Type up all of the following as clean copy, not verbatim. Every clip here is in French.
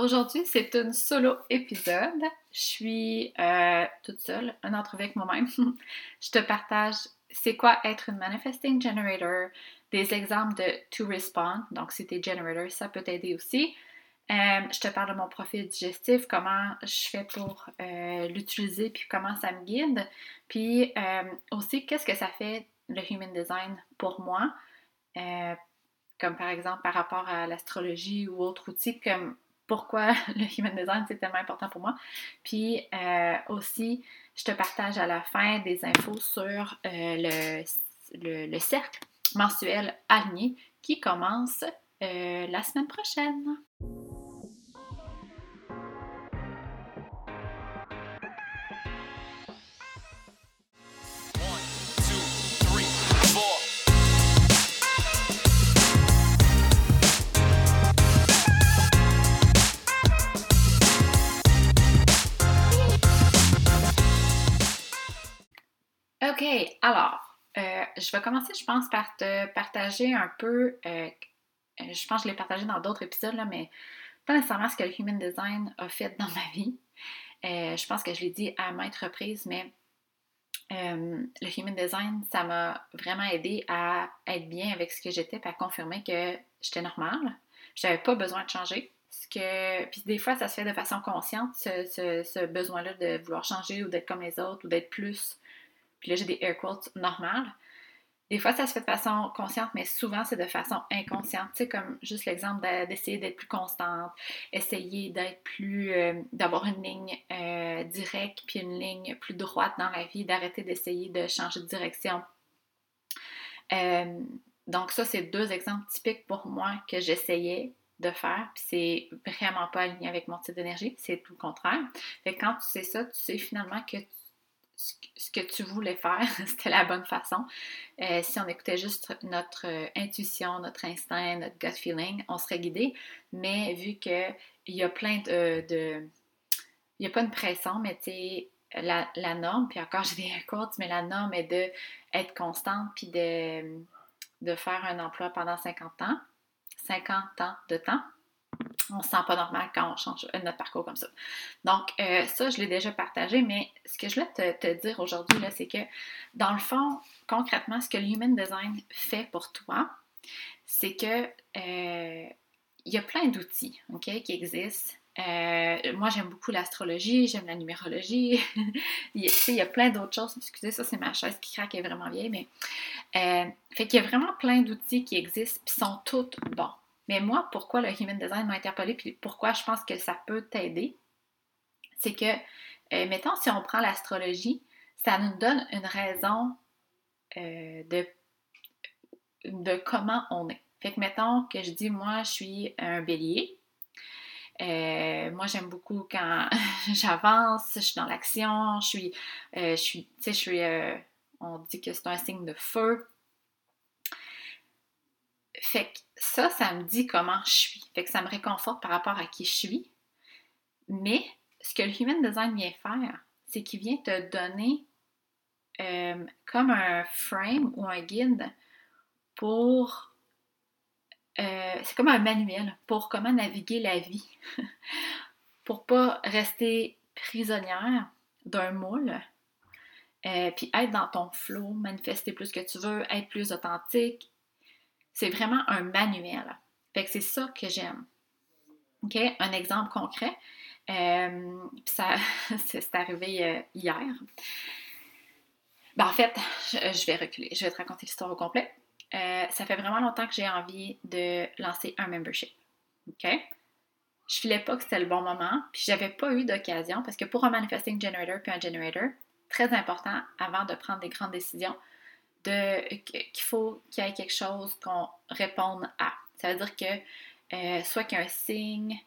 Aujourd'hui, c'est une solo épisode. Je suis toute seule, une entrevue avec moi-même. Je te partage c'est quoi être une Manifesting Generator, des exemples de To Respond. Donc, si t'es Generator, ça peut t'aider aussi. Je te parle de mon profil digestif, comment je fais pour l'utiliser, puis comment ça me guide. Puis aussi, qu'est-ce que ça fait le Human Design pour moi, comme par exemple par rapport à l'astrologie ou autre outil, comme pourquoi le Human Design c'est tellement important pour moi. Puis aussi, je te partage à la fin des infos sur le cercle mensuel aligné qui commence la semaine prochaine. OK, alors, je vais commencer, je pense, par te partager un peu, je pense que je l'ai partagé dans d'autres épisodes, là, mais pas nécessairement ce que le Human Design a fait dans ma vie. Je pense que je l'ai dit à maintes reprises, mais le Human Design, ça m'a vraiment aidé à être bien avec ce que j'étais, puis à confirmer que j'étais normale. J'avais pas besoin de changer. Puis des fois, ça se fait de façon consciente, ce besoin-là de vouloir changer ou d'être comme les autres ou d'être plus... Puis là, j'ai des air quotes normales. Des fois, ça se fait de façon consciente, mais souvent, c'est de façon inconsciente. Tu sais, comme juste l'exemple d'essayer d'être plus constante, essayer d'être plus... d'avoir une ligne directe, puis une ligne plus droite dans la vie, d'arrêter d'essayer de changer de direction. Donc ça, c'est deux exemples typiques pour moi que j'essayais de faire, puis c'est vraiment pas aligné avec mon type d'énergie, c'est tout le contraire. Fait que quand tu sais ça, tu sais finalement que ce que tu voulais faire, c'était la bonne façon. Si on écoutait juste notre intuition, notre instinct, notre gut feeling, on serait guidé. Mais vu qu'il y a plein de... Il n'y a pas une pression, mais tu sais, la norme, puis encore j'ai des records, mais la norme est d'être constante, puis de faire un emploi pendant 50 ans de temps. On se sent pas normal quand on change notre parcours comme ça. Donc, ça, je l'ai déjà partagé, mais ce que je voulais te dire aujourd'hui, là, c'est que, dans le fond, concrètement, ce que le Human Design fait pour toi, c'est que il y a plein d'outils, OK, qui existent. Moi, j'aime beaucoup l'astrologie, j'aime la numérologie. Il y a plein d'autres choses. Excusez, ça, c'est ma chaise qui craque, elle est vraiment vieille, mais... fait qu'il y a vraiment plein d'outils qui existent, puis sont tous bons. Mais moi, pourquoi le Human Design m'a interpellée, puis pourquoi je pense que ça peut t'aider, c'est que, mettons, si on prend l'astrologie, ça nous donne une raison de comment on est. Fait que, mettons, que je dis, moi, je suis un bélier. Moi, j'aime beaucoup quand j'avance, je suis dans l'action, on dit que c'est un signe de feu. Fait que ça me dit comment je suis. Fait que ça me réconforte par rapport à qui je suis. Mais ce que le Human Design vient faire, c'est qu'il vient te donner comme un frame ou un guide pour... c'est comme un manuel pour comment naviguer la vie. Pour pas rester prisonnière d'un moule. Puis être dans ton flow, manifester plus que tu veux, être plus authentique. C'est vraiment un manuel. Fait que c'est ça que j'aime. OK? Un exemple concret. Ça, c'est arrivé hier. Ben, en fait, je vais reculer. Je vais te raconter l'histoire au complet. Ça fait vraiment longtemps que j'ai envie de lancer un membership. OK? Je filais pas que c'était le bon moment. Puis j'avais pas eu d'occasion. Parce que pour un Manifesting Generator puis un Generator, très important avant de prendre des grandes décisions, qu'il faut qu'il y ait quelque chose qu'on réponde à. Ça veut dire que soit qu'il y a un signe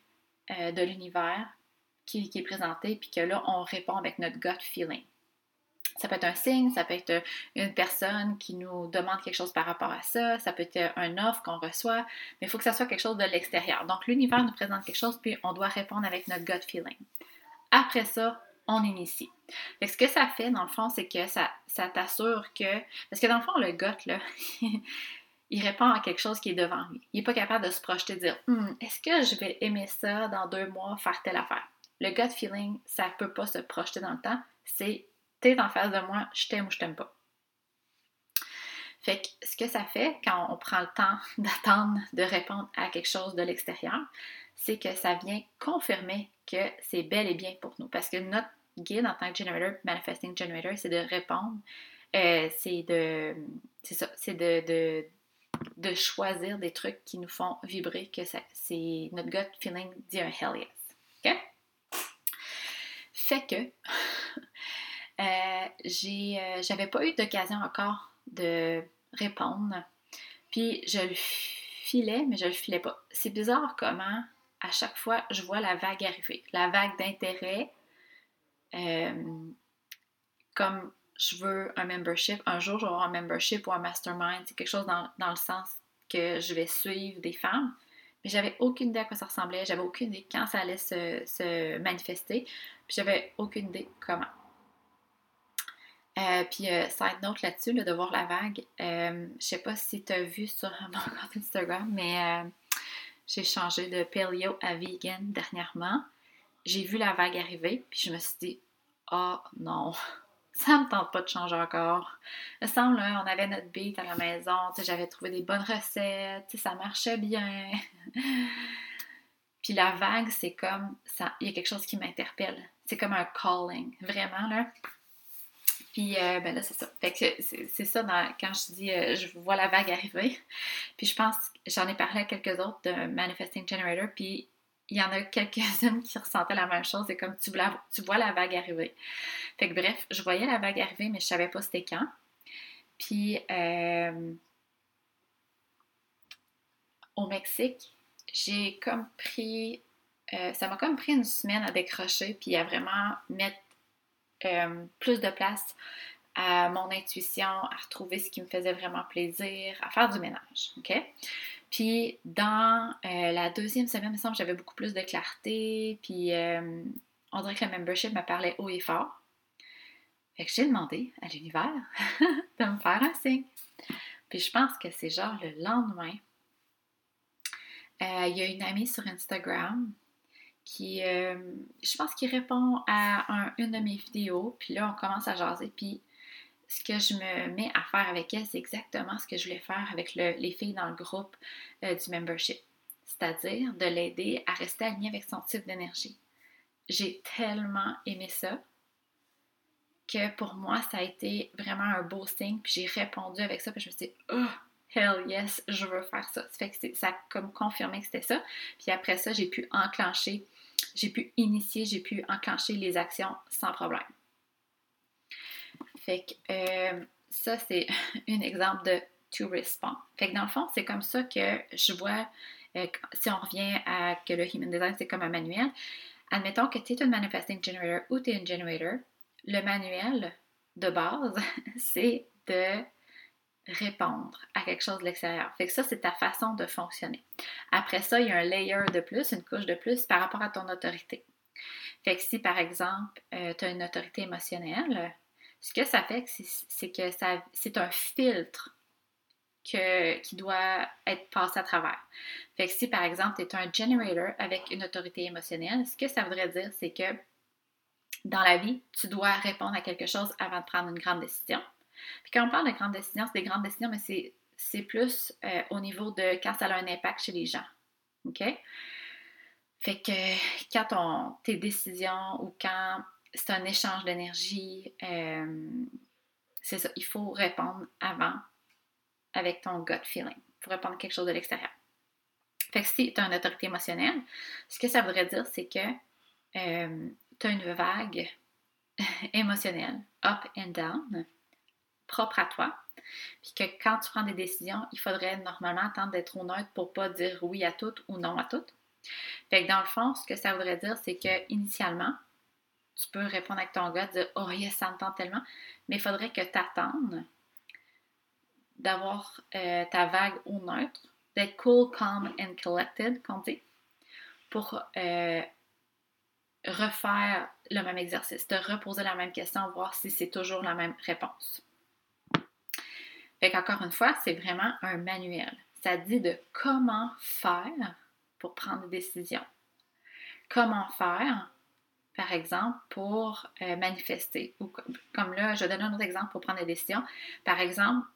de l'univers qui est présenté, puis que là, on répond avec notre gut feeling. Ça peut être un signe, ça peut être une personne qui nous demande quelque chose par rapport à ça, ça peut être une offre qu'on reçoit, mais il faut que ça soit quelque chose de l'extérieur. Donc, l'univers nous présente quelque chose, puis on doit répondre avec notre gut feeling. Après ça, on initie. Fait que ce que ça fait, dans le fond, c'est que ça t'assure que... Parce que dans le fond, le gut, là, il répond à quelque chose qui est devant lui. Il n'est pas capable de se projeter et de dire « Est-ce que je vais aimer ça dans 2 mois, faire telle affaire? » Le gut feeling, ça ne peut pas se projeter dans le temps. C'est « T'es en face de moi, je t'aime ou je t'aime pas. » Fait que ce que ça fait quand on prend le temps d'attendre de répondre à quelque chose de l'extérieur, c'est que ça vient confirmer que c'est bel et bien pour nous. Parce que notre guide en tant que generator, manifesting generator, c'est de répondre, c'est de choisir des trucs qui nous font vibrer, que ça, c'est notre gut feeling dit un hell yes. OK? Fait que j'avais pas eu d'occasion encore de répondre, puis je le filais, mais je le filais pas. C'est bizarre comment à chaque fois je vois la vague arriver, la vague d'intérêt, comme je veux un membership, un jour je vais avoir un membership ou un mastermind, c'est quelque chose dans le sens que je vais suivre des femmes, mais j'avais aucune idée à quoi ça ressemblait, j'avais aucune idée quand ça allait se manifester, puis j'avais aucune idée comment. Puis, side note là-dessus, là, de voir la vague, je sais pas si tu as vu sur mon compte Instagram, mais j'ai changé de paleo à vegan dernièrement. J'ai vu la vague arriver, puis je me suis dit « Oh non, ça me tente pas de changer encore. » Il me semble, là, on avait notre beat à la maison, j'avais trouvé des bonnes recettes, ça marchait bien. Puis la vague, c'est comme, il y a quelque chose qui m'interpelle. C'est comme un calling, vraiment, là. Puis ben là, c'est ça. Fait que c'est ça quand je dis je vois la vague arriver. Puis je pense, j'en ai parlé à quelques autres de Manifesting Generator, puis il y en a quelques-unes qui ressentaient la même chose. C'est comme tu vois la vague arriver. Fait que bref, je voyais la vague arriver, mais je savais pas c'était quand. Puis au Mexique, j'ai comme pris... ça m'a comme pris une semaine à décrocher, puis à vraiment mettre plus de place à mon intuition, à retrouver ce qui me faisait vraiment plaisir, à faire du ménage, OK? Puis dans la 2e semaine, il me semble que j'avais beaucoup plus de clarté, puis on dirait que le membership me parlait haut et fort. Fait que j'ai demandé à l'univers de me faire un signe. Puis je pense que c'est genre le lendemain. Il y a une amie sur Instagram qui, je pense qu'il répond à une de mes vidéos, puis là, on commence à jaser, puis ce que je me mets à faire avec elle, c'est exactement ce que je voulais faire avec les filles dans le groupe du membership, c'est-à-dire de l'aider à rester alignée avec son type d'énergie. J'ai tellement aimé ça que pour moi, ça a été vraiment un beau signe, puis j'ai répondu avec ça, puis je me suis dit « Oh! » Hell yes, je veux faire ça. Ça fait que ça a comme confirmé que c'était ça. Puis après ça, j'ai pu enclencher les actions sans problème. Fait que ça, c'est un exemple de to respond. Fait que dans le fond, c'est comme ça que je vois, si on revient à que le Human Design, c'est comme un manuel. Admettons que tu es une Manifesting Generator ou tu es une Generator. Le manuel de base, c'est de répondre à quelque chose de l'extérieur. Fait que ça, c'est ta façon de fonctionner. Après ça, il y a un layer de plus, une couche de plus par rapport à ton autorité. Fait que si, par exemple, tu as une autorité émotionnelle, ce que ça fait, c'est que c'est un filtre qui doit être passé à travers. Fait que si, par exemple, tu es un generator avec une autorité émotionnelle, ce que ça voudrait dire, c'est que dans la vie, tu dois répondre à quelque chose avant de prendre une grande décision. Puis quand on parle de grandes décisions, c'est des grandes décisions, mais c'est plus au niveau de quand ça a un impact chez les gens, OK? Fait que quand tes décisions ou quand c'est un échange d'énergie, c'est ça, il faut répondre avant avec ton gut feeling. Il faut répondre à quelque chose de l'extérieur. Fait que si tu as une autorité émotionnelle, ce que ça voudrait dire, c'est que tu as une vague émotionnelle, up and down, propre à toi, puis que quand tu prends des décisions, il faudrait normalement attendre d'être au neutre pour pas dire oui à toutes ou non à toutes. Fait que dans le fond, ce que ça voudrait dire, c'est que initialement, tu peux répondre avec ton gars, dire « Oh yes, ça me tente tellement », mais il faudrait que tu attendes d'avoir ta vague au neutre, d'être cool, calm and collected, qu'on dit, pour refaire le même exercice, te reposer la même question, voir si c'est toujours la même réponse. Fait qu'encore une fois, c'est vraiment un manuel. Ça dit de comment faire pour prendre des décisions. Comment faire, par exemple, pour manifester. Ou comme là, je donne un autre exemple pour prendre des décisions. Par exemple,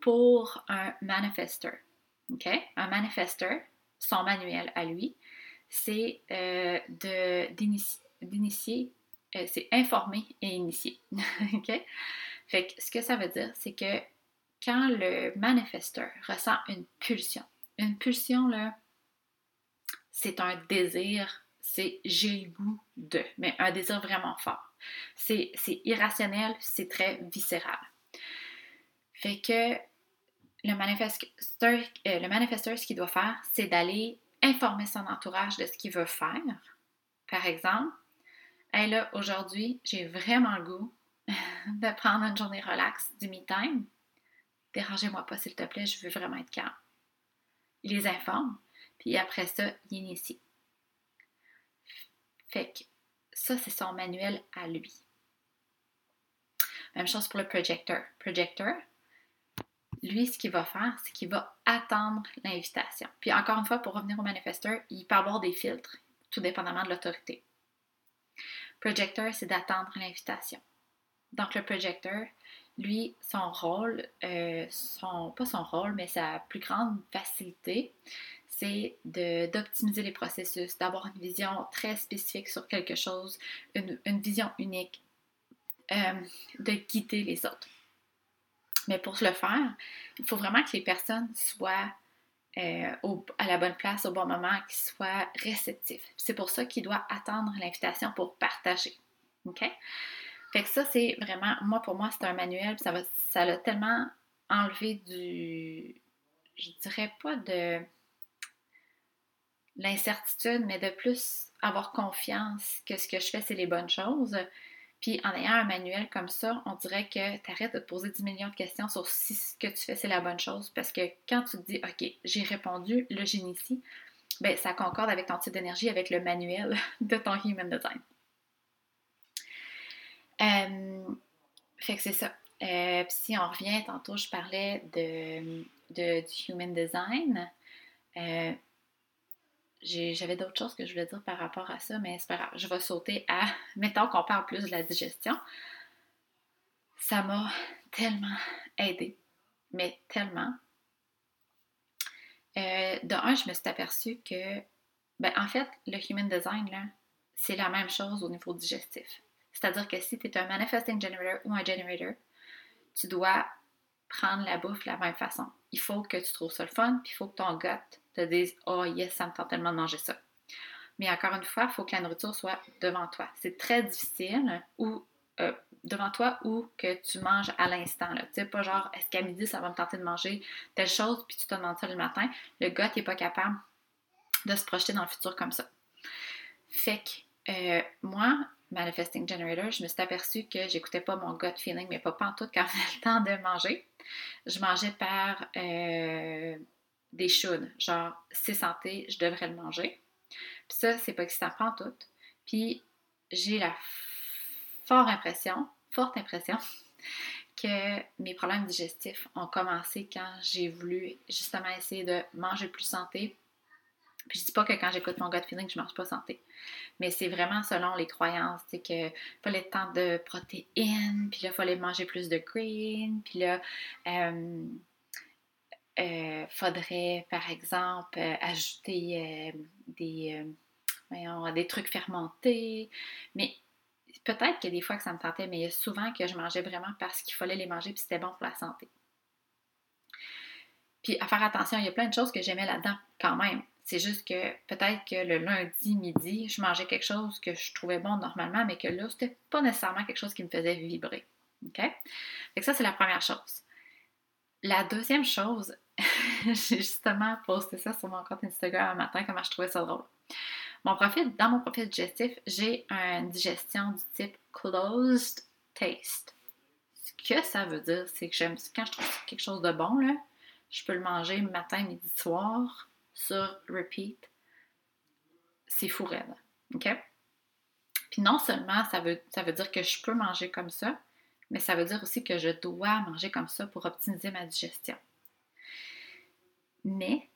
pour un manifesteur. OK? Un manifesteur, son manuel à lui, c'est d'initier, c'est informer et initier. OK? Fait que ce que ça veut dire, c'est que quand le manifesteur ressent une pulsion, là, c'est un désir, c'est « j'ai le goût de », mais un désir vraiment fort. C'est irrationnel, c'est très viscéral. Fait que le manifesteur, ce qu'il doit faire, c'est d'aller informer son entourage de ce qu'il veut faire. Par exemple, « Hey là, aujourd'hui, j'ai vraiment le goût de prendre une journée relax, du me-time. Dérangez-moi pas, s'il te plaît, je veux vraiment être calme. » Il les informe, puis après ça, il initie. Fait que ça, c'est son manuel à lui. Même chose pour le projecteur. Projecteur, lui, ce qu'il va faire, c'est qu'il va attendre l'invitation. Puis encore une fois, pour revenir au manifesteur, il peut avoir des filtres, tout dépendamment de l'autorité. Projecteur, c'est d'attendre l'invitation. Donc, le projecteur, lui, son rôle, pas son rôle, mais sa plus grande facilité, c'est d'optimiser les processus, d'avoir une vision très spécifique sur quelque chose, une vision unique, de guider les autres. Mais pour le faire, il faut vraiment que les personnes soient à la bonne place, au bon moment, qu'ils soient réceptifs. C'est pour ça qu'il doit attendre l'invitation pour partager. OK? Fait que ça, c'est vraiment, pour moi, c'est un manuel, puis ça l'a tellement enlevé je dirais pas de l'incertitude, mais de plus avoir confiance que ce que je fais, c'est les bonnes choses. Puis en ayant un manuel comme ça, on dirait que t'arrêtes de te poser 10 millions de questions sur si ce que tu fais, c'est la bonne chose, parce que quand tu te dis, OK, j'ai répondu, là, j'initie, bien, ça concorde avec ton type d'énergie, avec le manuel de ton Human Design. Fait que c'est ça. Si on revient, tantôt je parlais du Human Design. J'avais d'autres choses que je voulais dire par rapport à ça, mais c'est pas grave. Je vais sauter à, mettons qu'on parle plus de la digestion. Ça m'a tellement aidée, mais tellement. De un, je me suis aperçue que, en fait, le Human Design, là, c'est la même chose au niveau digestif. C'est-à-dire que si tu es un manifesting generator ou un generator, tu dois prendre la bouffe de la même façon. Il faut que tu trouves ça le fun, puis il faut que ton gut te dise « Oh yes, ça me tente tellement de manger ça. » Mais encore une fois, il faut que la nourriture soit devant toi. C'est très difficile, ou devant toi, ou que tu manges à l'instant. Tu sais, pas genre « Est-ce qu'à midi, ça va me tenter de manger telle chose? » Puis tu te demandes ça le matin. Le gut n'est pas capable de se projeter dans le futur comme ça. Fait que moi, Manifesting Generator, je me suis aperçue que j'écoutais pas mon gut feeling, mais pas pantoute quand j'avais le temps de manger. Je mangeais par des choudes, genre c'est santé, je devrais le manger. Puis ça, c'est pas excitant pantoute. Puis j'ai la forte impression que mes problèmes digestifs ont commencé quand j'ai voulu justement essayer de manger plus santé. Puis je dis pas que quand j'écoute mon gut feeling, je mange pas santé. Mais c'est vraiment selon les croyances, tu sais, qu'il fallait tant de protéines, puis là, il fallait manger plus de greens, puis là, faudrait, par exemple, ajouter des trucs fermentés. Mais peut-être qu'il y a des fois que ça me tentait, mais il y a souvent que je mangeais vraiment parce qu'il fallait les manger, puis c'était bon pour la santé. Puis à faire attention, il y a plein de choses que j'aimais là-dedans quand même. C'est juste que peut-être que le lundi midi, je mangeais quelque chose que je trouvais bon normalement, mais que là, c'était pas nécessairement quelque chose qui me faisait vibrer. OK? Fait que ça, c'est la première chose. La deuxième chose, j'ai justement posté ça sur mon compte Instagram un matin, comment je trouvais ça drôle. Dans mon profil digestif, j'ai une digestion du type closed taste. Ce que ça veut dire, c'est que quand je trouve quelque chose de bon, là, je peux le manger matin, midi, soir, sur repeat, c'est fou raide, OK? Puis non seulement ça veut dire que je peux manger comme ça, mais ça veut dire aussi que je dois manger comme ça pour optimiser ma digestion. Mais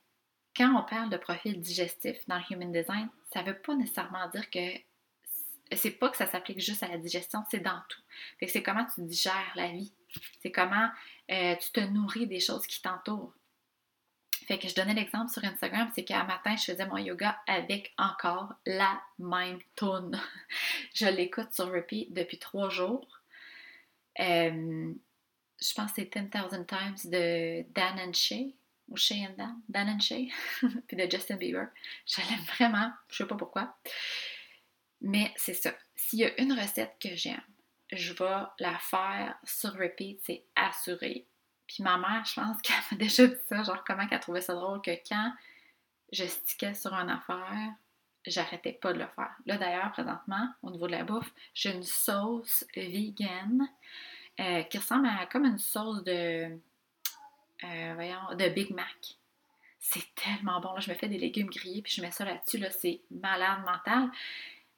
quand on parle de profil digestif dans le Human Design, ça ne veut pas nécessairement dire que c'est pas que ça s'applique juste à la digestion, c'est dans tout. Fait que c'est comment tu digères la vie. C'est comment tu te nourris des choses qui t'entourent. Fait que je donnais l'exemple sur Instagram, c'est qu'à matin, je faisais mon yoga avec encore la même tune. Je l'écoute sur repeat depuis 3 jours. Je pense que c'est 10,000 Times de Dan and Shay, ou Shay and Dan, Dan and Shay, puis de Justin Bieber. Je l'aime vraiment, je sais pas pourquoi. Mais c'est ça. S'il y a une recette que j'aime, je vais la faire sur repeat, c'est assuré. Puis ma mère, je pense qu'elle m'a déjà dit ça, genre comment qu'elle trouvait ça drôle que quand je stickais sur une affaire, j'arrêtais pas de le faire. Là d'ailleurs, présentement, au niveau de la bouffe, j'ai une sauce vegan qui ressemble à comme une sauce de Big Mac. C'est tellement bon. Là, je me fais des légumes grillés puis je mets ça là-dessus. Là, c'est malade mental.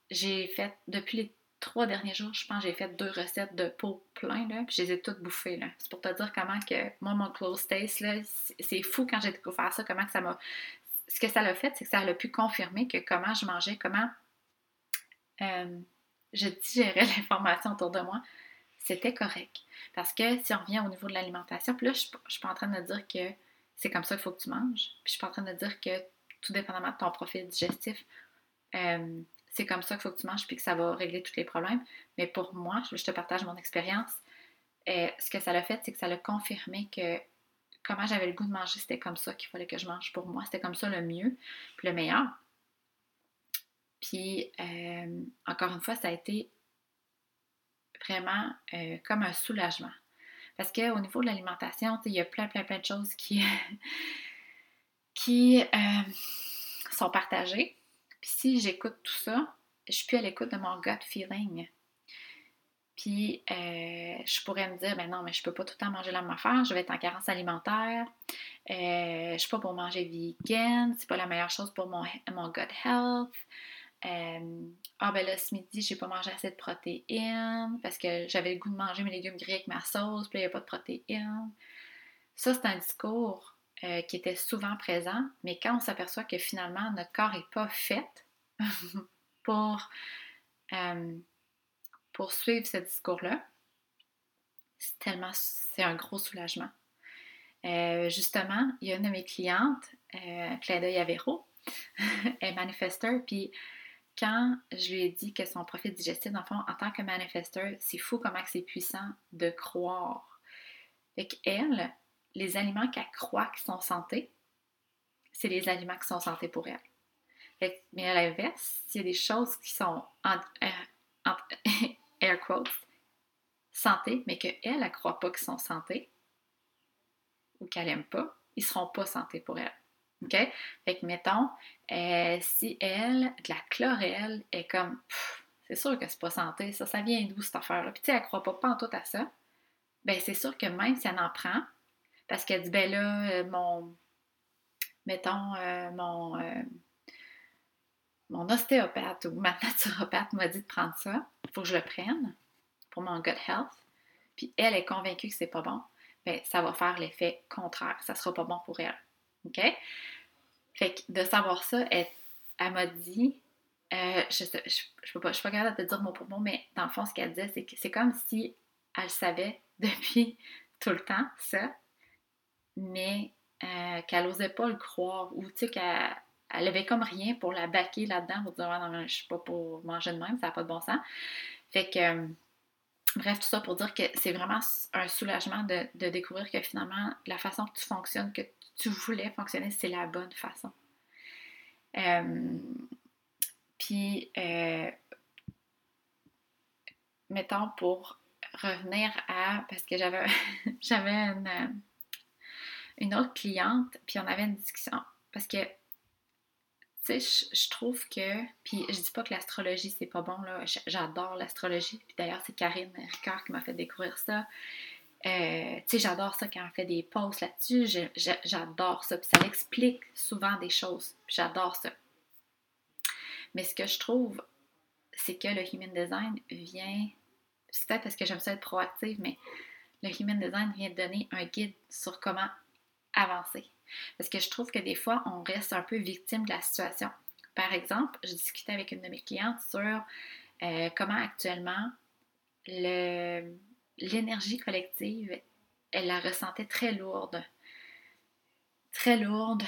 J'ai fait, depuis les 3 derniers jours, je pense que j'ai fait 2 recettes de pot plein, là, puis je les ai toutes bouffées, là. C'est pour te dire comment que, moi, mon close taste, là, c'est fou quand j'ai découvert ça, comment que ça m'a... Ce que ça l'a fait, c'est que ça l'a pu confirmer que comment je mangeais, comment je digérais l'information autour de moi, c'était correct. Parce que si on revient au niveau de l'alimentation, puis là, je suis pas en train de dire que c'est comme ça qu'il faut que tu manges, puis je suis pas en train de dire que, tout dépendamment de ton profil digestif, c'est comme ça qu'il faut que tu manges puis que ça va régler tous les problèmes. Mais pour moi, je te partage mon expérience. Ce que ça l'a fait, c'est que ça l'a confirmé que comment j'avais le goût de manger, c'était comme ça qu'il fallait que je mange pour moi. C'était comme ça le mieux puis le meilleur. Puis, encore une fois, ça a été vraiment comme un soulagement. Parce qu'au niveau de l'alimentation, il y a plein de choses qui sont partagées. Puis si j'écoute tout ça, je suis plus à l'écoute de mon gut feeling. Puis je pourrais me dire, ben non, mais je peux pas tout le temps manger la même affaire, je vais être en carence alimentaire, je suis pas pour manger vegan, c'est pas la meilleure chose pour mon gut health. Ben là, ce midi, j'ai pas mangé assez de protéines parce que j'avais le goût de manger mes légumes gris avec ma sauce, puis là, il n'y a pas de protéines. Ça, c'est un discours qui était souvent présent, mais quand on s'aperçoit que finalement, notre corps n'est pas fait pour suivre ce discours-là, c'est un gros soulagement. Justement, il y a une de mes clientes, clin d'œil à Véro, elle est manifesteur, puis quand je lui ai dit que son profil digestif, dans le fond, en tant que manifesteur, c'est fou comment c'est puissant de croire. Fait qu'elle, les aliments qu'elle croit qui sont santé, c'est les aliments qui sont santé pour elle. Mais à l'inverse, s'il y a des choses qui sont « air quotes » santé, mais qu'elle ne croit pas qu'ils sont santé, ou qu'elle n'aime pas, ils ne seront pas santé pour elle. OK? Fait que, mettons, si elle, de la chlorelle, est comme « c'est sûr que c'est pas santé, ça vient d'où cette affaire-là? » Puis tu sais, elle ne croit pas en tout à ça. Bien, c'est sûr que même si elle en prend, parce qu'elle dit, ben là, mon ostéopathe ou ma naturopathe m'a dit de prendre ça, il faut que je le prenne pour mon gut health, puis elle est convaincue que c'est pas bon, ben ça va faire l'effet contraire, ça sera pas bon pour elle, OK? Fait que de savoir ça, elle m'a dit, je suis pas capable de te dire mot pour mot, mais dans le fond, ce qu'elle disait, c'est que c'est comme si elle savait depuis tout le temps ça, mais qu'elle n'osait pas le croire ou tu sais qu'elle avait comme rien pour la baquer là-dedans pour dire ah, non, je suis pas pour manger de même, ça n'a pas de bon sens. Fait que bref, tout ça pour dire que c'est vraiment un soulagement de découvrir que finalement la façon que tu fonctionnes, que tu voulais fonctionner, c'est la bonne façon. Puis mettons pour revenir à parce que j'avais une autre cliente, puis on avait une discussion, parce que, tu sais, je trouve que, puis je dis pas que l'astrologie, c'est pas bon, là, j'adore l'astrologie, puis d'ailleurs, c'est Karine Ricard qui m'a fait découvrir ça, tu sais, j'adore ça quand on fait des posts là-dessus, j'adore ça, puis ça explique souvent des choses, puis j'adore ça. Mais ce que je trouve, c'est que le Human Design vient c'est peut-être parce que j'aime ça être proactive, mais le Human Design vient de donner un guide sur comment avancer. Parce que je trouve que des fois, on reste un peu victime de la situation. Par exemple, je discutais avec une de mes clientes sur comment actuellement l'énergie collective, elle la ressentait très lourde. Très lourde.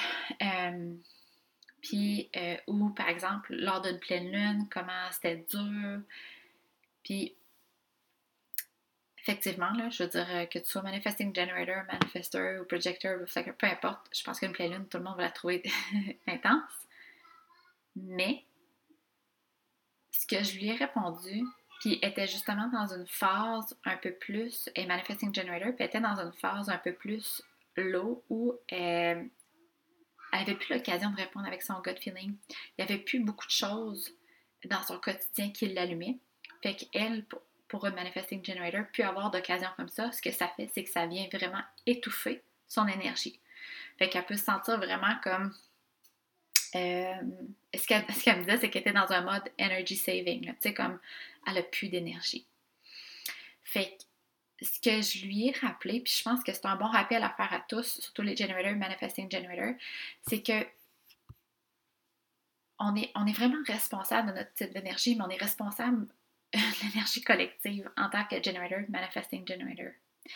Ou par exemple, lors d'une pleine lune, comment c'était dur. Puis, effectivement, là, je veux dire, que tu sois manifesting generator, manifesteur ou projecteur, peu importe, je pense qu'une pleine lune, tout le monde va la trouver intense. Mais, ce que je lui ai répondu, puis était justement dans une phase un peu plus, et manifesting generator, puis était dans une phase un peu plus low où elle n'avait plus l'occasion de répondre avec son gut feeling. Il n'y avait plus beaucoup de choses dans son quotidien qui l'allumaient. Fait qu'elle, pour une manifesting generator, peut avoir d'occasion comme ça, ce que ça fait, c'est que ça vient vraiment étouffer son énergie. Fait qu'elle peut se sentir vraiment comme... ce qu'elle me disait, c'est qu'elle était dans un mode energy saving, tu sais, comme elle n'a plus d'énergie. Fait que ce que je lui ai rappelé, puis je pense que c'est un bon rappel à faire à tous, surtout les generators, manifesting generators, c'est que on est vraiment responsable de notre type d'énergie, mais on est responsable de l'énergie collective en tant que generator, manifesting generator. Puis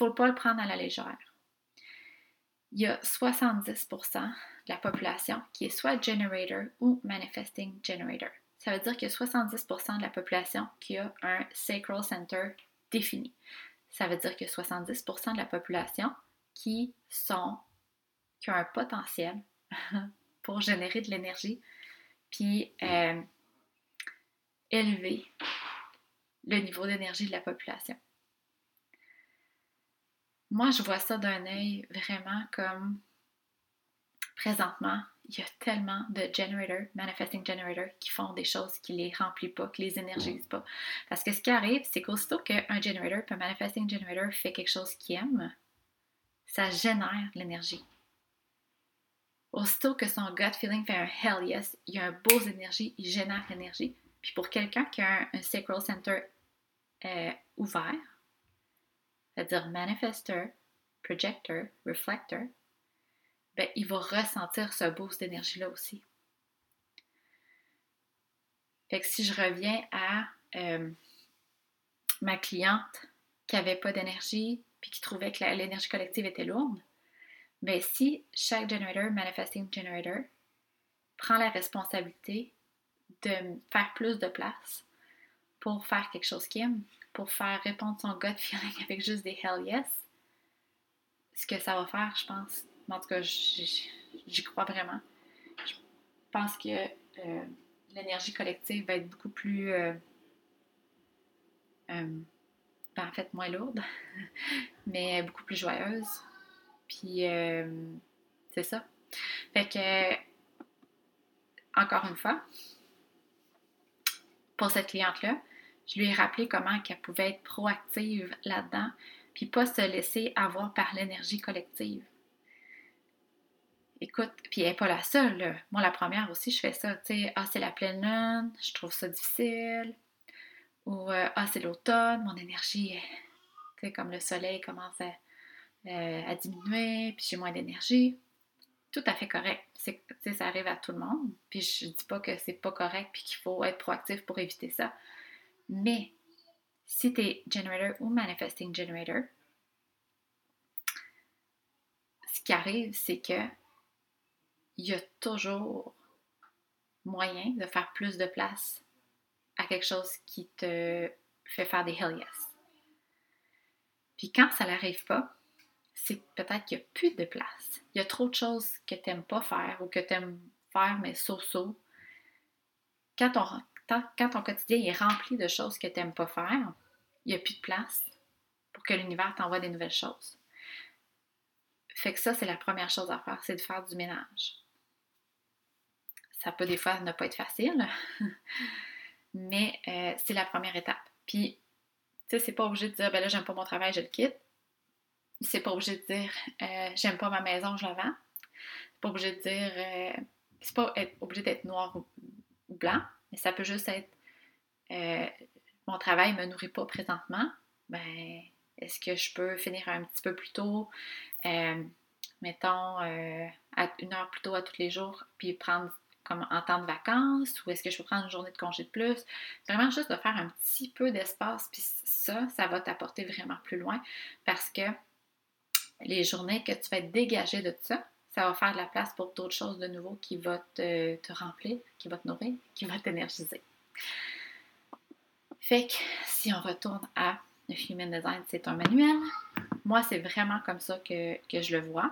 il ne faut pas le prendre à la légère. Il y a 70% de la population qui est soit generator ou manifesting generator. Ça veut dire qu'il y a 70% de la population qui a un sacral center défini. Ça veut dire qu'il y a 70% de la population qui ont un potentiel pour générer de l'énergie puis élever le niveau d'énergie de la population. Moi, je vois ça d'un œil vraiment comme, présentement, il y a tellement de generators, manifesting generators, qui font des choses qui les remplissent pas, qui les énergisent pas. Parce que ce qui arrive, c'est qu'aussitôt qu'un generator, un manifesting generator fait quelque chose qu'il aime, ça génère de l'énergie. Aussitôt que son gut feeling fait un hell yes, il y a un beau énergie, il génère de l'énergie. Puis pour quelqu'un qui a un sacral center ouvert, c'est-à-dire manifesteur, projecteur, reflecteur, ben, il va ressentir ce boost d'énergie-là aussi. Fait que si je reviens à ma cliente qui n'avait pas d'énergie puis qui trouvait que l'énergie collective était lourde, ben, si chaque generator, manifesting generator, prend la responsabilité de faire plus de place pour faire quelque chose qu'il aime, pour faire répondre son gut feeling avec juste des hell yes, ce que ça va faire, je pense. En tout cas, j'y crois vraiment. Je pense que l'énergie collective va être beaucoup plus... en fait, moins lourde, mais beaucoup plus joyeuse. Puis, c'est ça. Fait que, encore une fois, pour cette cliente-là, je lui ai rappelé comment qu'elle pouvait être proactive là-dedans, puis pas se laisser avoir par l'énergie collective. Écoute, puis elle n'est pas la seule, là. Moi, la première aussi, je fais ça, tu sais, c'est la pleine lune, je trouve ça difficile, ou c'est l'automne, mon énergie, tu sais, comme le soleil commence à diminuer, puis j'ai moins d'énergie. Tout à fait correct. C'est, tu sais, ça arrive à tout le monde, puis je dis pas que c'est pas correct, puis qu'il faut être proactif pour éviter ça. Mais, si tu es generator ou manifesting generator, ce qui arrive, c'est que il y a toujours moyen de faire plus de place à quelque chose qui te fait faire des hell yes. Puis quand ça n'arrive pas, c'est peut-être qu'il n'y a plus de place. Il y a trop de choses que tu n'aimes pas faire ou que tu aimes faire, mais so-so. Quand ton quotidien est rempli de choses que tu n'aimes pas faire, il n'y a plus de place pour que l'univers t'envoie des nouvelles choses. Fait que ça, c'est la première chose à faire, c'est de faire du ménage. Ça peut des fois ne pas être facile, mais c'est la première étape. Puis, tu sais, c'est pas obligé de dire, ben là, j'aime pas mon travail, je le quitte. C'est pas obligé de dire, j'aime pas ma maison, je la vends. C'est pas obligé de dire, c'est pas obligé d'être noir ou blanc. Mais ça peut juste être mon travail ne me nourrit pas présentement, ben est-ce que je peux finir un petit peu plus tôt, mettons à 1 heure plus tôt à tous les jours, puis prendre comme en temps de vacances, ou est-ce que je peux prendre une journée de congé de plus? Vraiment juste de faire un petit peu d'espace, puis ça va t'apporter vraiment plus loin, parce que les journées que tu vas te dégager de ça, ça va faire de la place pour d'autres choses de nouveau qui vont te remplir, qui vont te nourrir, qui vont t'énergiser. Fait que si on retourne à le Human Design, c'est un manuel. Moi, c'est vraiment comme ça que je le vois.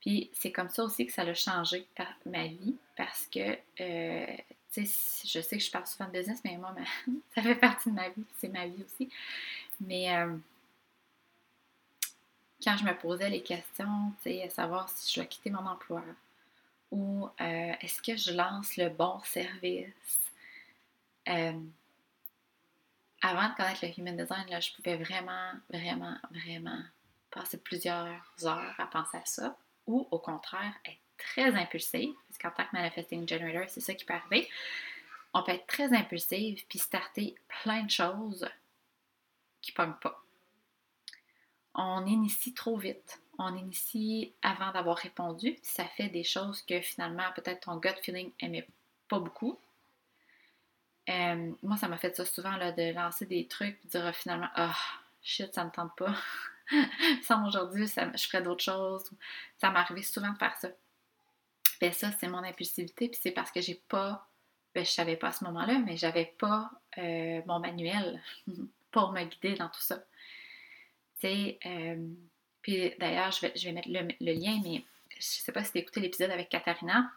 Puis c'est comme ça aussi que ça a changé ma vie, parce que, tu sais, je sais que je parle souvent de business, mais moi, ça fait partie de ma vie, c'est ma vie aussi. Mais quand je me posais les questions, tu sais, à savoir si je dois quitter mon emploi, ou est-ce que je lance le bon service, avant de connaître le Human Design, là, je pouvais vraiment, vraiment, vraiment passer plusieurs heures à penser à ça, ou au contraire, être très impulsive, parce qu'en tant que Manifesting Generator, c'est ça qui peut arriver. On peut être très impulsive, puis starter plein de choses qui ne pognent pas. On initie trop vite. On initie avant d'avoir répondu, puis ça fait des choses que finalement, peut-être ton gut feeling n'aimait pas beaucoup. Moi, ça m'a fait ça souvent, là, de lancer des trucs et dire finalement « Ah, oh, shit, ça ne me tente pas. Sans aujourd'hui, je ferais d'autres choses. » Ça m'est arrivé souvent de faire ça. Ben ça, c'est mon impulsivité, puis c'est parce que j'ai pas... Ben, je savais pas à ce moment-là, mais j'avais pas mon manuel pour me guider dans tout ça. Tu sais, puis d'ailleurs, je vais mettre le lien, mais je sais pas si t'as écouté l'épisode avec Katharina,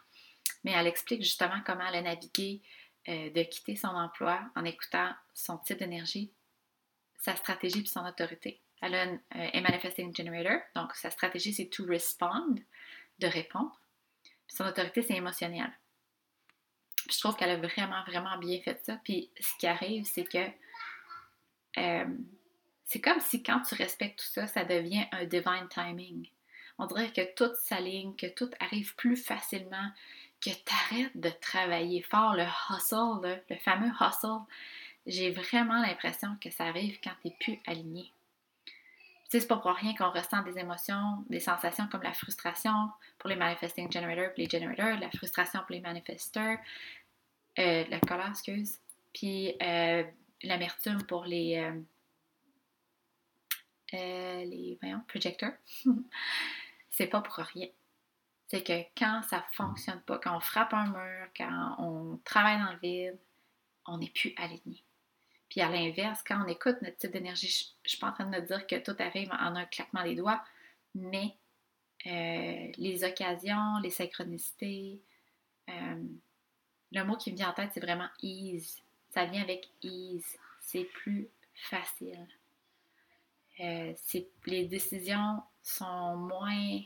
mais elle explique justement comment elle a navigué de quitter son emploi en écoutant son type d'énergie, sa stratégie puis son autorité. Elle a un Manifesting Generator, donc sa stratégie c'est to respond, de répondre, puis son autorité c'est émotionnel. Puis je trouve qu'elle a vraiment, vraiment bien fait ça. Puis ce qui arrive, c'est que c'est comme si quand tu respectes tout ça, ça devient un divine timing. On dirait que tout s'aligne, que tout arrive plus facilement, que t'arrêtes de travailler fort, le hustle, le fameux hustle. J'ai vraiment l'impression que ça arrive quand t'es plus aligné. Tu sais, c'est pas pour rien qu'on ressent des émotions, des sensations comme la frustration pour les Manifesting Generators, puis les Generators, la frustration pour les Manifesteurs, la colère, excuse, puis l'amertume pour les projecteurs. C'est pas pour rien. C'est que quand ça fonctionne pas, quand on frappe un mur, quand on travaille dans le vide, on n'est plus aligné. Puis à l'inverse, quand on écoute notre type d'énergie, je suis pas en train de dire que tout arrive en un claquement des doigts, mais les occasions, les synchronicités, le mot qui me vient en tête, c'est vraiment « ease ». Ça vient avec « ease ». C'est plus facile. Les décisions sont moins...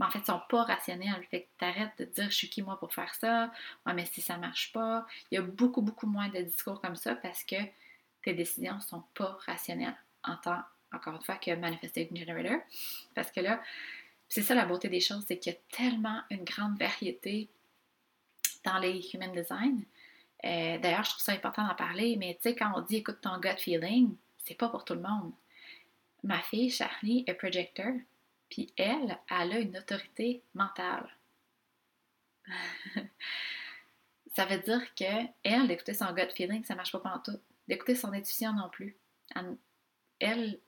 En fait, ils sont pas rationnels. Fait que t'arrêtes de te dire « je suis qui moi pour faire ça » « ouais mais si ça marche pas ». Il y a beaucoup, beaucoup moins de discours comme ça parce que tes décisions sont pas rationnelles en tant, encore une fois, que Manifesting Generator. Parce que là, c'est ça la beauté des choses, c'est qu'il y a tellement une grande variété dans les Human Design. D'ailleurs, je trouve ça important d'en parler, mais tu sais, quand on dit « écoute ton gut feeling », c'est pas pour tout le monde. Ma fille, Charlie, est projecteur. Puis elle a une autorité mentale. Ça veut dire que elle, d'écouter son gut feeling, ça marche pas pantoute. D'écouter son intuition non plus. Elle,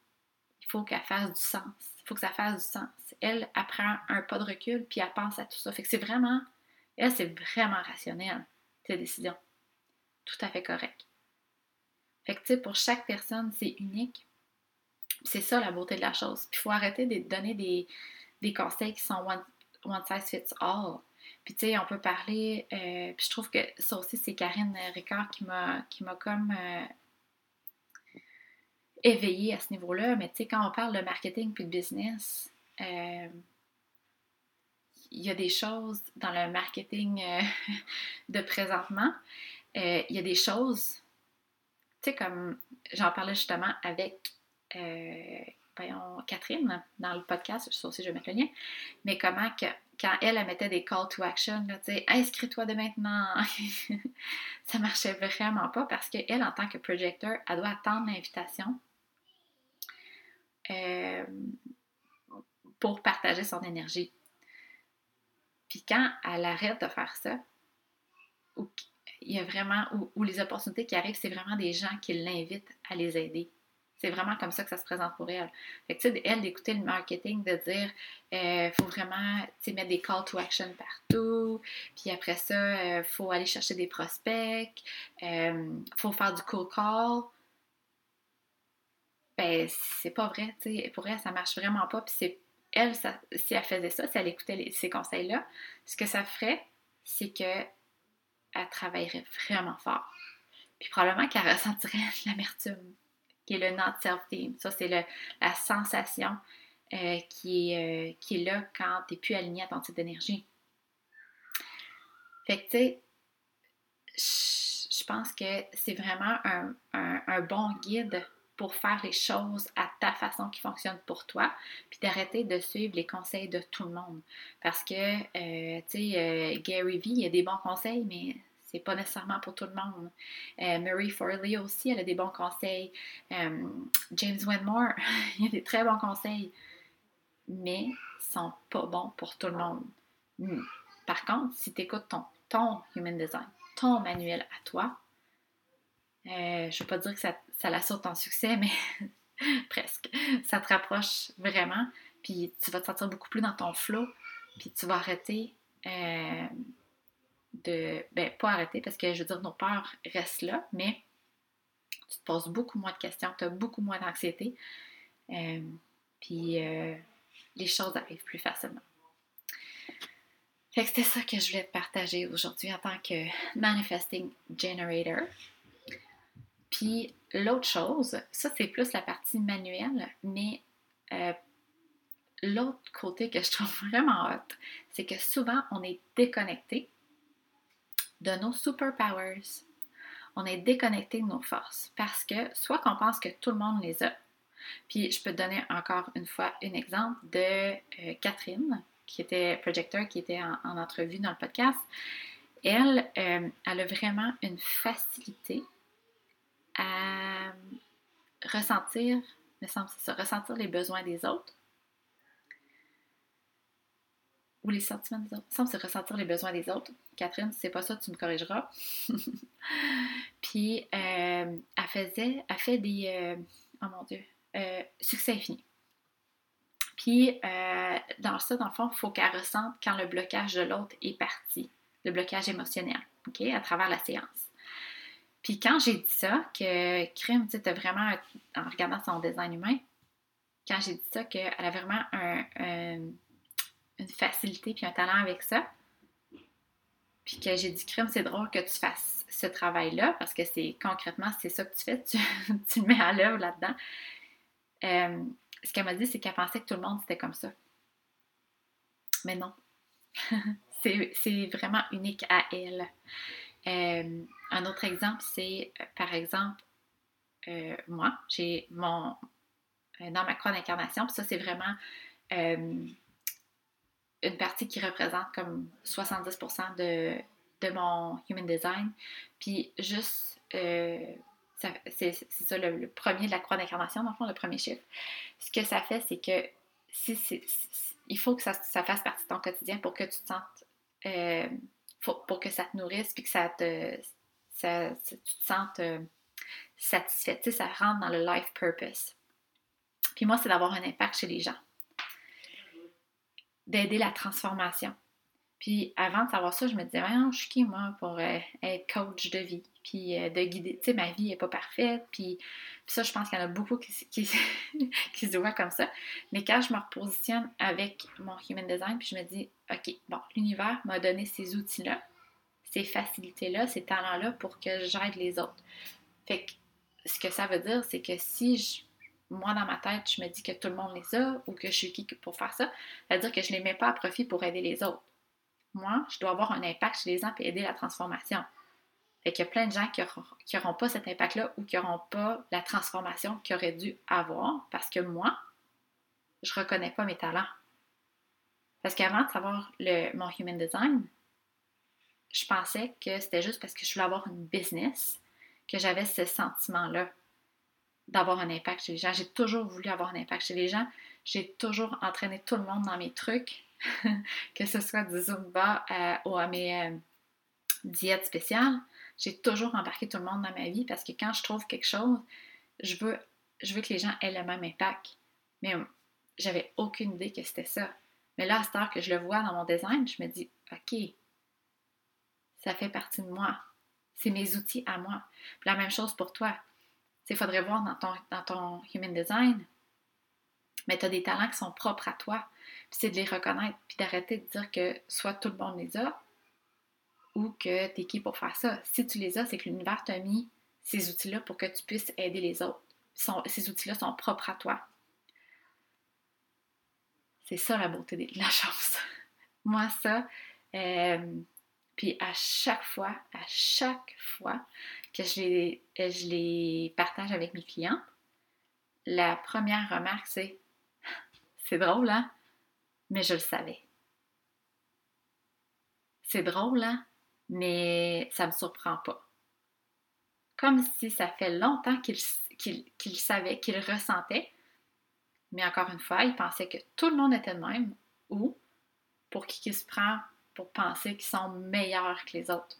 il faut qu'elle fasse du sens. Il faut que ça fasse du sens. Elle prend un pas de recul, puis elle pense à tout ça. Fait que c'est vraiment rationnel, ses décisions. Tout à fait correct. Fait que tu sais, pour chaque personne, c'est unique. C'est ça la beauté de la chose. Puis il faut arrêter de donner des conseils qui sont one size fits all. Puis tu sais, on peut parler, puis je trouve que ça aussi, c'est Karine Ricard qui m'a comme éveillée à ce niveau-là. Mais tu sais, quand on parle de marketing puis de business, il y a des choses dans le marketing de présentement. Il y a des choses, tu sais, comme j'en parlais justement avec Catherine, dans le podcast, je sais aussi, je vais mettre le lien, mais comment que, quand elle mettait des call to action, tu sais, inscris-toi dès maintenant, ça marchait vraiment pas parce qu'elle, en tant que projecteur, elle doit attendre l'invitation pour partager son énergie. Puis quand elle arrête de faire ça, il y a vraiment, où les opportunités qui arrivent, c'est vraiment des gens qui l'invitent à les aider. C'est vraiment comme ça que ça se présente pour elle. Fait que, tu sais, elle, d'écouter le marketing, de dire, faut vraiment, tu sais, mettre des call to action partout, puis après ça, faut aller chercher des prospects, faut faire du cold call. Ben, c'est pas vrai, tu sais. Pour elle, ça marche vraiment pas, puis c'est, elle, ça, si elle faisait ça, si elle écoutait ces conseils-là, ce que ça ferait, c'est qu'elle travaillerait vraiment fort. Puis probablement qu'elle ressentirait de l'amertume, qui est le not self-team. Ça, c'est la sensation qui est là quand tu n'es plus aligné à ton type d'énergie. Fait que, tu sais, je pense que c'est vraiment un bon guide pour faire les choses à ta façon qui fonctionne pour toi, puis d'arrêter de suivre les conseils de tout le monde. Parce que, tu sais, Gary V, il y a des bons conseils, mais c'est pas nécessairement pour tout le monde. Marie Forleo aussi, elle a des bons conseils. James Winmore, il y a des très bons conseils, mais ils sont pas bons pour tout le monde. Par contre, si tu écoutes ton Human Design, ton manuel à toi, je veux pas dire que ça l'assure ton succès, mais presque. Ça te rapproche vraiment, puis tu vas te sentir beaucoup plus dans ton flow, puis tu vas arrêter... pas arrêter parce que, je veux dire, nos peurs restent là, mais tu te poses beaucoup moins de questions, tu as beaucoup moins d'anxiété, puis les choses arrivent plus facilement. Fait que c'était ça que je voulais te partager aujourd'hui en tant que Manifesting Generator. Puis l'autre chose, ça c'est plus la partie manuelle, mais l'autre côté que je trouve vraiment hot, c'est que souvent on est déconnecté de nos superpowers. On est déconnecté de nos forces parce que soit qu'on pense que tout le monde les a. Puis je peux te donner encore une fois un exemple de Catherine, qui était projecteur, qui était en entrevue dans le podcast. Elle a vraiment une facilité à ressentir, me semble c'est ça, ressentir les besoins des autres ou les sentiments des autres. Il semble se ressentir les besoins des autres. Catherine, si c'est pas ça, tu me corrigeras. Puis, elle fait des... oh mon Dieu! Succès infini. Puis, dans ça, dans le fond, il faut qu'elle ressente quand le blocage de l'autre est parti. Le blocage émotionnel, OK? À travers la séance. Puis, quand j'ai dit ça, que Crime, tu sais, vraiment... En regardant son design humain, quand j'ai dit ça, qu'elle a vraiment une facilité puis un talent avec ça. Puis que j'ai dit, Crime, c'est drôle que tu fasses ce travail-là parce que c'est concrètement, c'est ça que tu fais, tu le mets à l'œuvre là-dedans. Ce qu'elle m'a dit, c'est qu'elle pensait que tout le monde c'était comme ça. Mais non. c'est vraiment unique à elle. Un autre exemple, c'est par exemple, moi, j'ai dans ma croix d'incarnation, puis ça, c'est vraiment... une partie qui représente comme 70% de mon Human Design. Puis juste, c'est ça le premier de la croix d'incarnation, dans le fond, le premier chiffre. Ce que ça fait, c'est que il faut que ça fasse partie de ton quotidien pour que tu te sentes, pour que ça te nourrisse, puis que tu te sentes satisfaite. Tu sais, ça rentre dans le life purpose. Puis moi, c'est d'avoir un impact chez les gens, d'aider la transformation. Puis avant de savoir ça, je me disais, non, je suis qui, moi, pour être coach de vie, puis de guider, tu sais, ma vie n'est pas parfaite, puis ça, je pense qu'il y en a beaucoup qui se voient comme ça, mais quand je me repositionne avec mon Human Design, puis je me dis, OK, bon, l'univers m'a donné ces outils-là, ces facilités-là, ces talents-là pour que j'aide les autres. Fait que ce que ça veut dire, c'est que si moi, dans ma tête, je me dis que tout le monde les a ou que je suis qui pour faire ça. C'est-à-dire que je ne les mets pas à profit pour aider les autres. Moi, je dois avoir un impact chez les gens et aider la transformation. Fait qu'il y a plein de gens qui n'auront pas cet impact-là ou qui n'auront pas la transformation qu'ils auraient dû avoir parce que moi, je reconnais pas mes talents. Parce qu'avant de savoir mon Human Design, je pensais que c'était juste parce que je voulais avoir une business que j'avais ce sentiment-là d'avoir un impact chez les gens. J'ai toujours voulu avoir un impact chez les gens. J'ai toujours entraîné tout le monde dans mes trucs, que ce soit du Zumba ou à mes diètes spéciales. J'ai toujours embarqué tout le monde dans ma vie parce que quand je trouve quelque chose, je veux que les gens aient le même impact. Mais j'avais aucune idée que c'était ça. Mais là, à cette heure que je le vois dans mon design, je me dis, OK, ça fait partie de moi. C'est mes outils à moi. Puis la même chose pour toi. Il faudrait voir dans ton Human Design, mais tu as des talents qui sont propres à toi. Puis c'est de les reconnaître, puis d'arrêter de dire que soit tout le monde les a, ou que t'es qui pour faire ça. Si tu les as, c'est que l'univers t'a mis ces outils-là pour que tu puisses aider les autres. Ces outils-là sont propres à toi. C'est ça la beauté de la chance. Moi, ça. Puis à chaque fois que je les partage avec mes clients, la première remarque, c'est drôle, hein? Mais je le savais. C'est drôle, hein? Mais ça me surprend pas. Comme si ça fait longtemps qu'il savait, qu'il ressentait. Mais encore une fois, il pensait que tout le monde était le même ou pour qui qu'il se prend pour penser qu'ils sont meilleurs que les autres.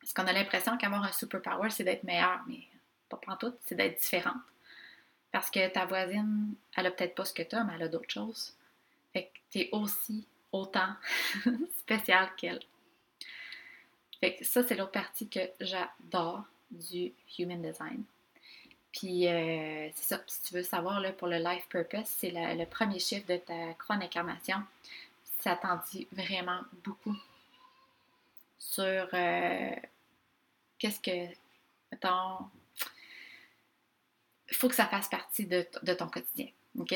Parce qu'on a l'impression qu'avoir un superpower, c'est d'être meilleur, mais pas pantoute, c'est d'être différente. Parce que ta voisine, elle a peut-être pas ce que t'as, mais elle a d'autres choses. Fait que t'es aussi autant spécial qu'elle. Fait que ça, c'est l'autre partie que j'adore du Human Design. Puis, c'est ça, si tu veux savoir, là, pour le Life Purpose, c'est le premier chiffre de ta croix d'incarnation. Ça t'en dit vraiment beaucoup sur qu'est-ce que, mettons, il faut que ça fasse partie de ton quotidien, OK?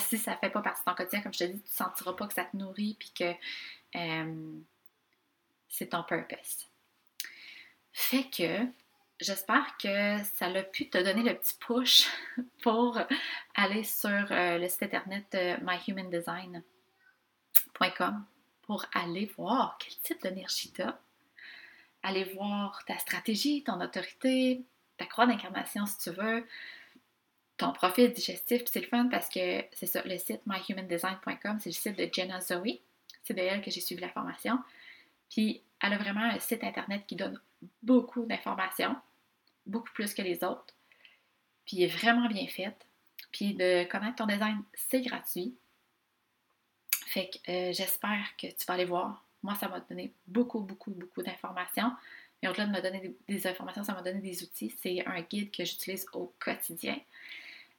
Si ça ne fait pas partie de ton quotidien, comme je te dis, tu ne sentiras pas que ça te nourrit puis que c'est ton purpose. Fait que j'espère que ça l'a pu te donner le petit push pour aller sur le site internet myhumandesign.com pour aller voir quel type d'énergie tu as, aller voir ta stratégie, ton autorité, ta croix d'incarnation si tu veux, ton profil digestif. Puis c'est le fun parce que c'est ça, le site myhumandesign.com, c'est le site de Jenna Zoe. C'est de elle que j'ai suivi la formation. Puis elle a vraiment un site internet qui donne beaucoup d'informations, beaucoup plus que les autres. Puis elle est vraiment bien faite. Puis de connaître ton design, c'est gratuit. Fait que j'espère que tu vas aller voir. Moi, ça m'a donné beaucoup d'informations. Mais au-delà de me donner des informations, ça m'a donné des outils. C'est un guide que j'utilise au quotidien.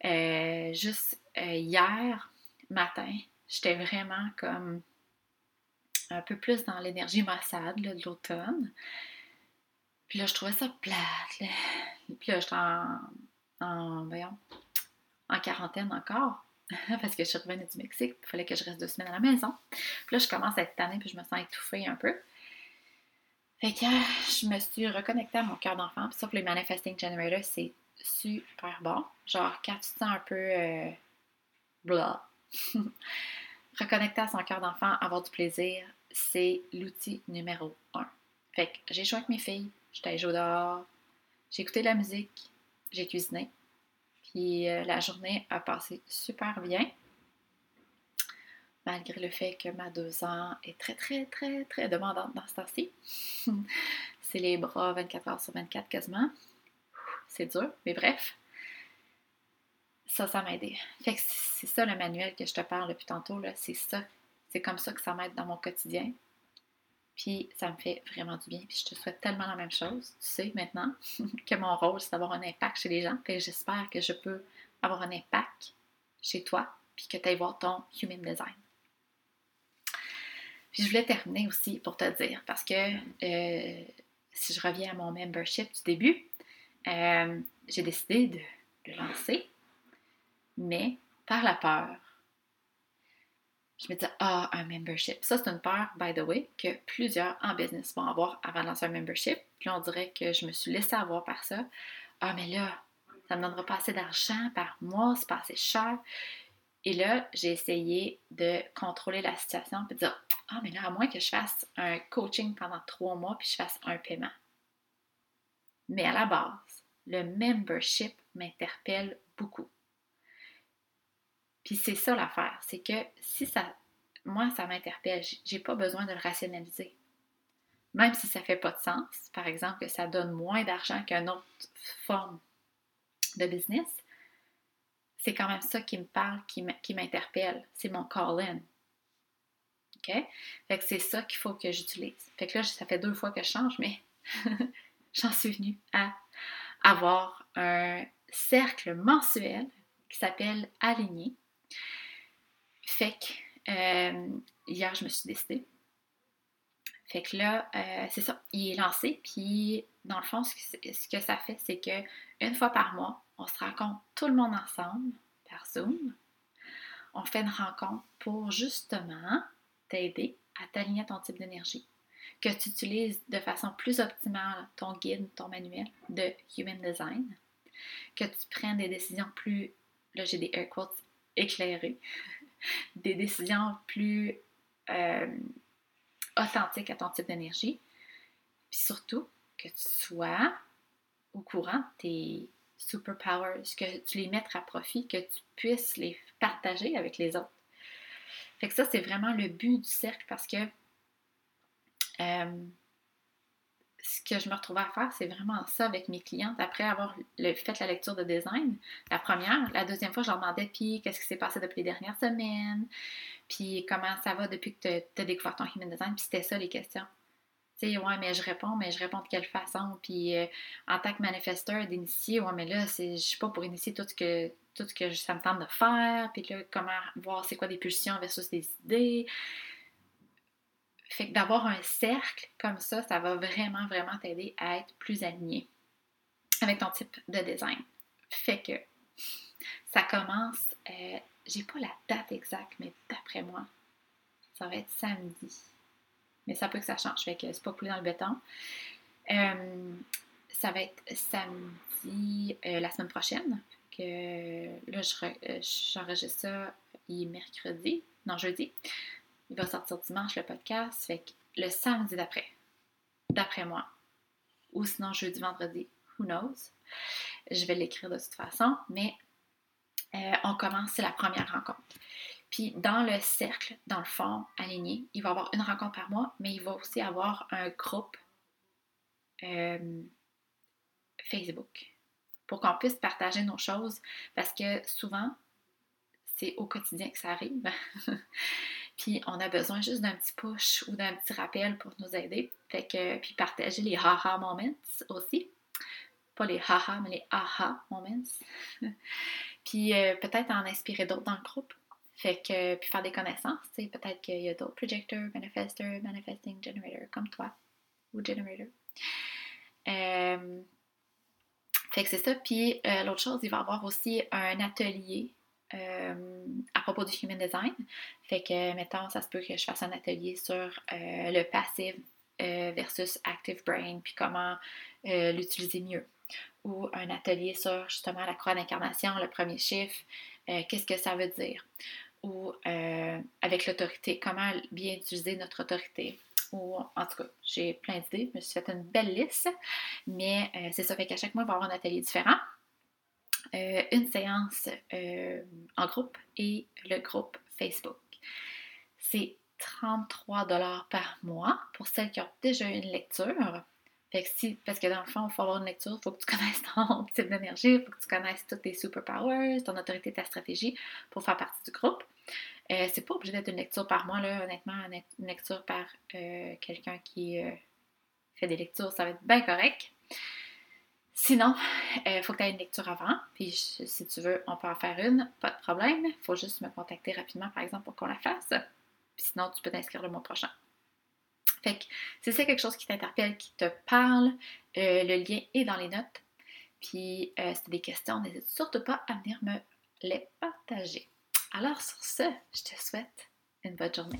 Hier matin, j'étais vraiment comme un peu plus dans l'énergie maussade là, de l'automne. Puis là, je trouvais ça plate. Là. Puis là, j'étais en quarantaine encore. Parce que je suis revenue du Mexique, il fallait que je reste 2 semaines à la maison. Puis là, je commence à être tannée, puis je me sens étouffée un peu. Fait que je me suis reconnectée à mon cœur d'enfant. Puis ça, pour les Manifesting Generator, c'est super bon. Genre, quand tu te sens un peu blah, reconnecter à son cœur d'enfant, avoir du plaisir, c'est l'outil numéro 1. Fait que j'ai joué avec mes filles, j'étais jouée dehors, j'ai écouté de la musique, j'ai cuisiné. Puis la journée a passé super bien, malgré le fait que ma 2 ans est très demandante dans ce temps-ci. C'est les bras 24 heures sur 24 quasiment. C'est dur, mais bref. Ça m'a aidé. Fait que c'est ça le manuel que je te parle depuis tantôt, là. C'est ça. C'est comme ça que ça m'aide dans mon quotidien. Puis ça me fait vraiment du bien. Puis je te souhaite tellement la même chose. Tu sais maintenant que mon rôle, c'est d'avoir un impact chez les gens. Fait que j'espère que je peux avoir un impact chez toi. Puis que tu ailles voir ton Human Design. Puis je voulais terminer aussi pour te dire. Parce que si je reviens à mon membership du début, j'ai décidé de le lancer. Mais par la peur. Je me dis, un membership. Ça, c'est une peur, by the way, que plusieurs en business vont avoir avant de lancer un membership. Puis on dirait que je me suis laissée avoir par ça. Mais là, ça ne me donnera pas assez d'argent par mois, c'est pas assez cher. Et là, j'ai essayé de contrôler la situation et de dire « Ah, mais là, à moins que je fasse un coaching pendant 3 mois puis je fasse un paiement. » Mais à la base, le membership m'interpelle beaucoup. Puis c'est ça l'affaire, c'est que si ça, moi, ça m'interpelle, j'ai pas besoin de le rationaliser. Même si ça fait pas de sens, par exemple, que ça donne moins d'argent qu'une autre forme de business, c'est quand même ça qui me parle, qui m'interpelle. C'est mon call-in. OK? Fait que c'est ça qu'il faut que j'utilise. Fait que là, ça fait 2 fois que je change, mais j'en suis venue à avoir un cercle mensuel qui s'appelle « Aligné ». Fait que hier, je me suis décidée. Fait que là, c'est ça. Il est lancé, puis dans le fond, ce que ça fait, c'est que 1 fois par mois, on se rencontre tout le monde ensemble par Zoom. On fait une rencontre pour justement t'aider à t'aligner à ton type d'énergie, que tu utilises de façon plus optimale ton guide, ton manuel de Human Design, que tu prennes des décisions plus, là j'ai des air quotes éclairées, des décisions plus authentiques à ton type d'énergie, puis surtout que tu sois au courant de tes superpowers, que tu les mettes à profit, que tu puisses les partager avec les autres. Fait que ça, c'est vraiment le but du cercle parce que ce que je me retrouvais à faire, c'est vraiment ça avec mes clientes. Après avoir fait la lecture de design, la première, la 2e fois, je leur demandais puis qu'est-ce qui s'est passé depuis les dernières semaines, puis comment ça va depuis que tu as découvert ton Human Design, puis c'était ça les questions. Tu sais, ouais, mais je réponds de quelle façon? Puis en tant que manifesteur d'initié, ouais, mais là, je suis pas pour initier tout ce que ça me tente de faire. Puis là, comment voir c'est quoi des pulsions versus des idées. Fait que d'avoir un cercle comme ça, ça va vraiment, vraiment t'aider à être plus aligné avec ton type de design. Fait que ça commence, j'ai pas la date exacte, mais d'après moi, ça va être samedi. Mais ça peut que ça change, fait que c'est pas coulé dans le béton. Ça va être samedi la semaine prochaine. Que, là, j'enregistre ça jeudi. Il va sortir dimanche le podcast, fait que le samedi d'après moi, ou sinon jeudi, vendredi, who knows. Je vais l'écrire de toute façon, mais on commence, c'est la première rencontre. Puis dans le cercle, dans le fond, aligné, il va y avoir une rencontre par mois, mais il va aussi avoir un groupe Facebook pour qu'on puisse partager nos choses parce que souvent, c'est au quotidien que ça arrive. Puis on a besoin juste d'un petit push ou d'un petit rappel pour nous aider. Fait que, puis partager les haha moments aussi. Pas les haha, mais les aha moments. Puis peut-être en inspirer d'autres dans le groupe. Fait que, puis faire des connaissances, tu sais, peut-être qu'il y a d'autres projecteurs, manifesteurs, manifesting generator, comme toi, ou generator. Fait que c'est ça. Puis l'autre chose, il va y avoir aussi un atelier à propos du Human Design. Fait que, mettons, ça se peut que je fasse un atelier sur le passif versus active brain, puis comment l'utiliser mieux. Ou un atelier sur, justement, la croix d'incarnation, le premier chiffre, qu'est-ce que ça veut dire? Ou avec l'autorité, comment bien utiliser notre autorité? Ou, en tout cas, j'ai plein d'idées, je me suis fait une belle liste, mais c'est ça, fait qu'à chaque mois, il va y avoir un atelier différent, une séance en groupe et le groupe Facebook. C'est 33$ par mois pour celles qui ont déjà eu une lecture. Fait que si, parce que dans le fond, il faut avoir une lecture, il faut que tu connaisses ton type d'énergie, il faut que tu connaisses toutes tes superpowers, ton autorité, ta stratégie pour faire partie du groupe. C'est pas obligé d'être une lecture par mois, là, honnêtement, une lecture par quelqu'un qui fait des lectures, ça va être bien correct. Sinon, il faut que tu aies une lecture avant, puis si tu veux, on peut en faire une, pas de problème. Il faut juste me contacter rapidement, par exemple, pour qu'on la fasse. Puis sinon, tu peux t'inscrire le mois prochain. Fait que si c'est quelque chose qui t'interpelle, qui te parle, le lien est dans les notes. Puis si tu as des questions, n'hésite surtout pas à venir me les partager. Alors sur ce, je te souhaite une bonne journée.